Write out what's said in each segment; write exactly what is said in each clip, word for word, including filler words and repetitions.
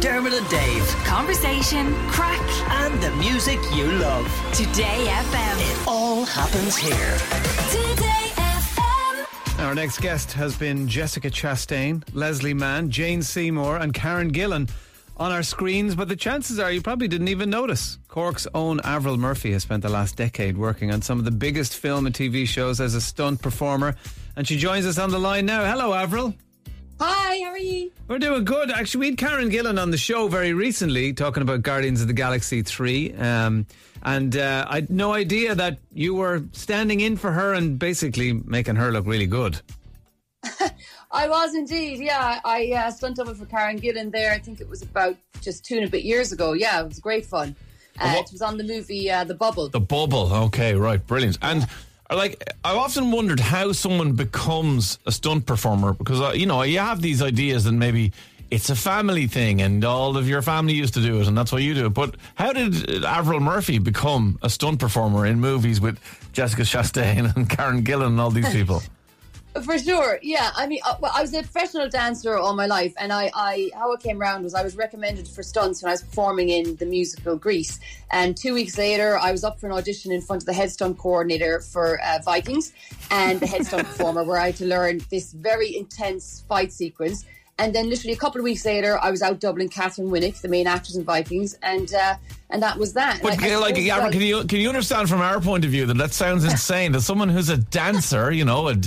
Dermot and Dave. Conversation, crack, and the music you love. Today F M. It all happens here. Today F M. Our next guest has been Jessica Chastain, Leslie Mann, Jane Seymour, and Karen Gillan on our screens, but the chances are you probably didn't even notice. Cork's own Avril Murphy has spent the last decade working on some of the biggest film and T V shows as a stunt performer, and she joins us on the line now. Hello, Avril. Hi, how are you? We're doing good. Actually, we had Karen Gillan on the show very recently talking about Guardians of the Galaxy three, um, and uh, I had no idea that you were standing in for her and basically making her look really good. I was indeed, yeah. I uh, stunt double for Karen Gillan there. I think it was about just two and a bit years ago. Yeah, it was great fun. Uh, it was on the movie uh, The Bubble. The Bubble, okay, right, brilliant. And like, I've often wondered how someone becomes a stunt performer because, you know, you have these ideas that maybe it's a family thing and all of your family used to do it and that's why you do it. But how did Avril Murphy become a stunt performer in movies with Jessica Chastain and Karen Gillan and all these people? For sure, yeah. I mean, well, I was a professional dancer all my life, and I, I, how it came around was I was recommended for stunts when I was performing in the musical Greece. And two weeks later, I was up for an audition in front of the head stunt coordinator for uh, Vikings and the head stunt performer, where I had to learn this very intense fight sequence. And then literally a couple of weeks later, I was out doubling Catherine Winnick, the main actress in Vikings, and uh, and that was that. But I, I like, Avril, can you can you understand from our point of view that that sounds insane? That someone who's a dancer, you know, and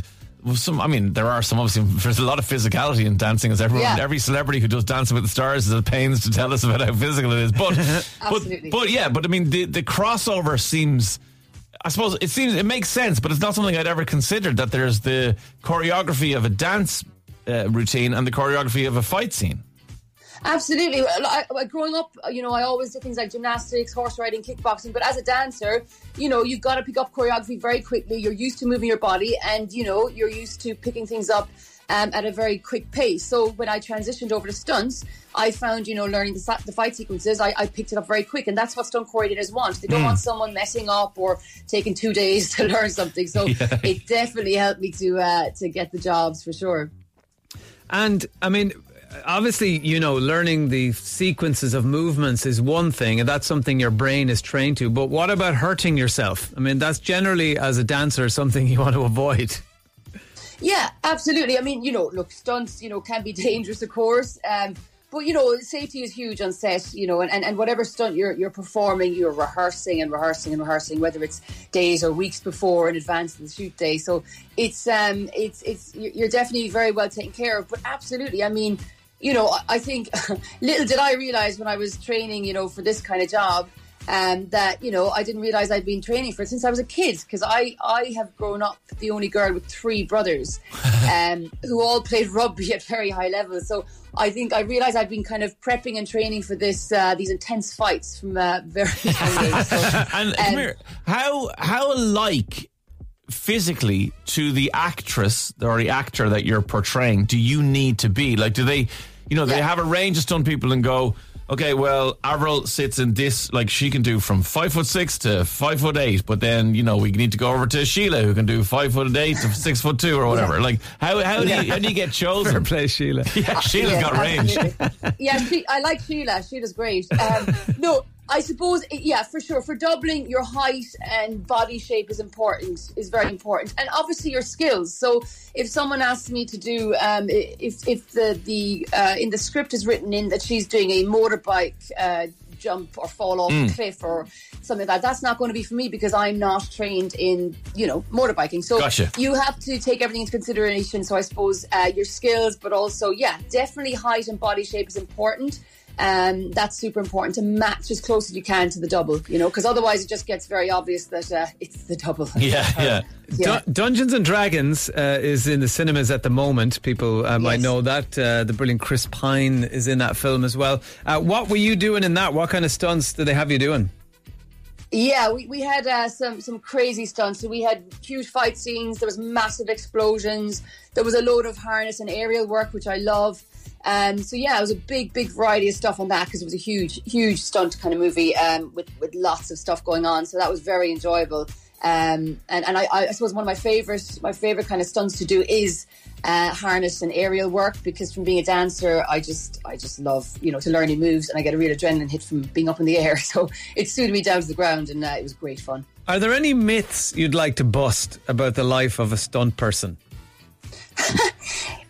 Some, I mean, there are some, obviously, there's a lot of physicality in dancing, as everyone, yeah. every celebrity who does Dancing with the Stars is at pains to tell us about how physical it is. But, but, but yeah, but I mean, the, the crossover seems, I suppose, it seems, it makes sense, but it's not something I'd ever considered that there's the choreography of a dance uh, routine and the choreography of a fight scene. Absolutely. I, growing up, you know, I always did things like gymnastics, horse riding, kickboxing. But as a dancer, you know, you've got to pick up choreography very quickly. You're used to moving your body and, you know, you're used to picking things up um, at a very quick pace. So when I transitioned over to stunts, I found, you know, learning the, the fight sequences, I, I picked it up very quick. And that's what stunt coordinators want. They don't mm. want someone messing up or taking two days to learn something. So yeah. It definitely helped me to uh, to get the jobs for sure. And, I mean, obviously, you know, learning the sequences of movements is one thing, and that's something your brain is trained to. But what about hurting yourself? I mean, that's generally, as a dancer, something you want to avoid. Yeah, absolutely. I mean, you know, look, stunts, you know, can be dangerous, of course. Um, but, you know, safety is huge on set, you know, and, and, and whatever stunt you're you're performing, you're rehearsing and rehearsing and rehearsing, whether it's days or weeks before in advance of the shoot day. So it's um it's it's you're definitely very well taken care of. But absolutely, I mean, you know, I think little did I realize when I was training, you know, for this kind of job, um, that, you know, I didn't realize I'd been training for it since I was a kid, because I, I have grown up the only girl with three brothers um, who all played rugby at very high levels. So I think I realized I'd been kind of prepping and training for this uh, these intense fights from uh, very young age. So, and um, come here, how, how alike physically to the actress or the actor that you're portraying do you need to be? Like, do they... You know, they yeah. have a range of stunt people and go, okay, well, Avril sits in this, like she can do from five foot six to five foot eight, but then, you know, we need to go over to Sheila who can do five foot eight to six foot two or whatever. Yeah. Like, how how do yeah. you how do you get chosen? Fair play, Sheila. Yeah, uh, Sheila's yeah, got range. yeah, she, I like Sheila. Sheila's great. Um, no, I suppose, yeah, for sure. For doubling, your height and body shape is important, is very important, and obviously your skills. So if someone asks me to do, um, if if the the uh, in the script is written in that she's doing a motorbike uh, jump or fall off mm. a cliff or something like that, that's not going to be for me because I'm not trained in, you know, motorbiking. So gotcha. You have to take everything into consideration. So I suppose uh, your skills, but also, yeah, definitely height and body shape is important. Um, that's super important to match as close as you can to the double, you know, because otherwise it just gets very obvious that uh, it's the double. Yeah, um, yeah. yeah. Du- Dungeons and Dragons uh, is in the cinemas at the moment. People uh, might yes. know that. Uh, the brilliant Chris Pine is in that film as well. Uh, what were you doing in that? What kind of stunts did they have you doing? Yeah, we, we had uh, some, some crazy stunts. So we had huge fight scenes. There was massive explosions. There was a load of harness and aerial work, which I love. Um, so yeah, it was a big, big variety of stuff on that because it was a huge, huge stunt kind of movie um, with, with lots of stuff going on. So that was very enjoyable. Um, and and I, I suppose one of my favourite my favourite kind of stunts to do is uh, harness and aerial work, because from being a dancer, I just I just love, you know, to learn new moves, and I get a real adrenaline hit from being up in the air. So it suited me down to the ground, and uh, it was great fun. Are there any myths you'd like to bust about the life of a stunt person?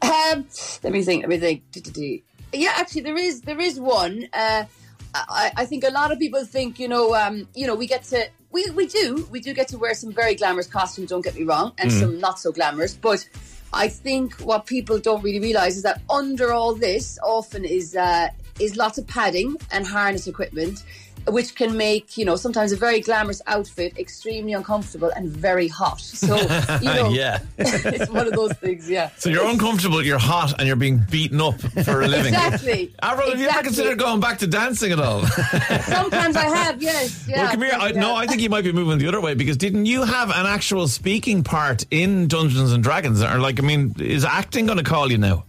um, let me think. Let me think. Yeah, actually, there is there is one. Uh, I, I think a lot of people think, you know, um, you know, we get to. We we do. We do get to wear some very glamorous costumes, don't get me wrong, and mm. some not so glamorous. But I think what people don't really realise is that under all this often is uh, is lots of padding and harness equipment, which can make, you know, sometimes a very glamorous outfit extremely uncomfortable and very hot. So, you know, yeah. It's one of those things, yeah. So you're uncomfortable, you're hot, and you're being beaten up for a living. Exactly. Avril, have exactly. you ever considered going back to dancing at all? Sometimes I have, yes. Yeah, well, come here. I, no, I think you might be moving the other way, because didn't you have an actual speaking part in Dungeons and Dragons? Or, like, I mean, is acting going to call you now?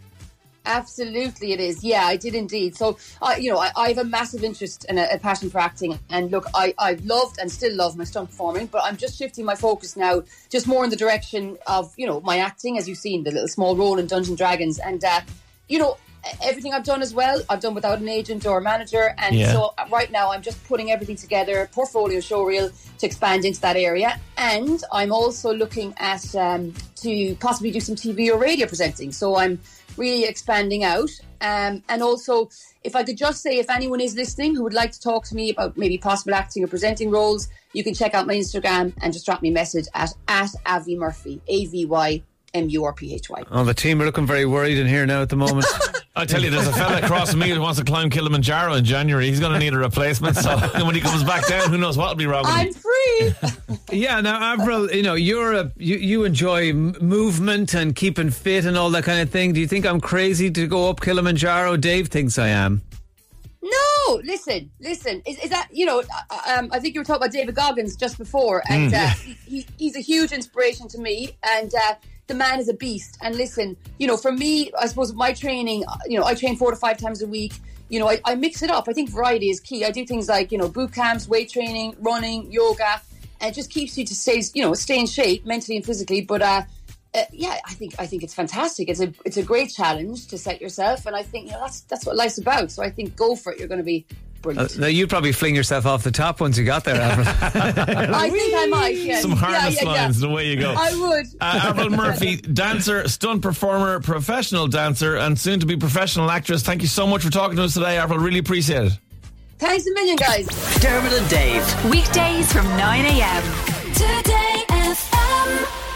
Absolutely it is, yeah, I did indeed. So I, you know I, I have a massive interest and a, a passion for acting, and look, I, I loved and still love my stunt performing, but I'm just shifting my focus now just more in the direction of, you know, my acting, as you've seen, the little small role in Dungeons and Dragons, and uh, you know, everything I've done as well, I've done without an agent or a manager, and yeah. so right now I'm just putting everything together, portfolio showreel, to expand into that area, and I'm also looking at um, to possibly do some T V or radio presenting, so I'm really expanding out. Um, and also, if I could just say, if anyone is listening who would like to talk to me about maybe possible acting or presenting roles, you can check out my Instagram and just drop me a message at, at Avi Murphy, A V Y M U R P H Y. Oh, the team are looking very worried in here now at the moment. I tell you, there's a fella across from me who wants to climb Kilimanjaro in January. He's going to need a replacement. So when he comes back down, who knows what will be wrong with I'm him. Free. Yeah, now, Avril, you know, you're a, you, you enjoy movement and keeping fit and all that kind of thing. Do you think I'm crazy to go up Kilimanjaro? Dave thinks I am. No, listen, listen. Is, is that, you know, um, I think you were talking about David Goggins just before, and mm, yeah. uh, he, he's a huge inspiration to me, and uh, the man is a beast. And listen, you know, for me, I suppose my training, you know, I train four to five times a week. You know, I, I mix it up. I think variety is key. I do things like, you know, boot camps, weight training, running, yoga, and it just keeps you to stay, you know, stay in shape mentally and physically. But uh, uh, yeah, I think I think it's fantastic. It's a it's a great challenge to set yourself, and I think, you know, that's that's what life's about. So I think go for it. You're going to be brilliant. Uh, now you'd probably fling yourself off the top once you got there, Avril. I think I might. Yes. Some harness yeah, yeah, yeah. lines, the way you go. I would. Uh, Avril Murphy, dancer, stunt performer, professional dancer, and soon to be professional actress. Thank you so much for talking to us today, Avril. Really appreciate it. Thanks a million, guys. Dermot and Dave, weekdays from nine a.m. Today F M.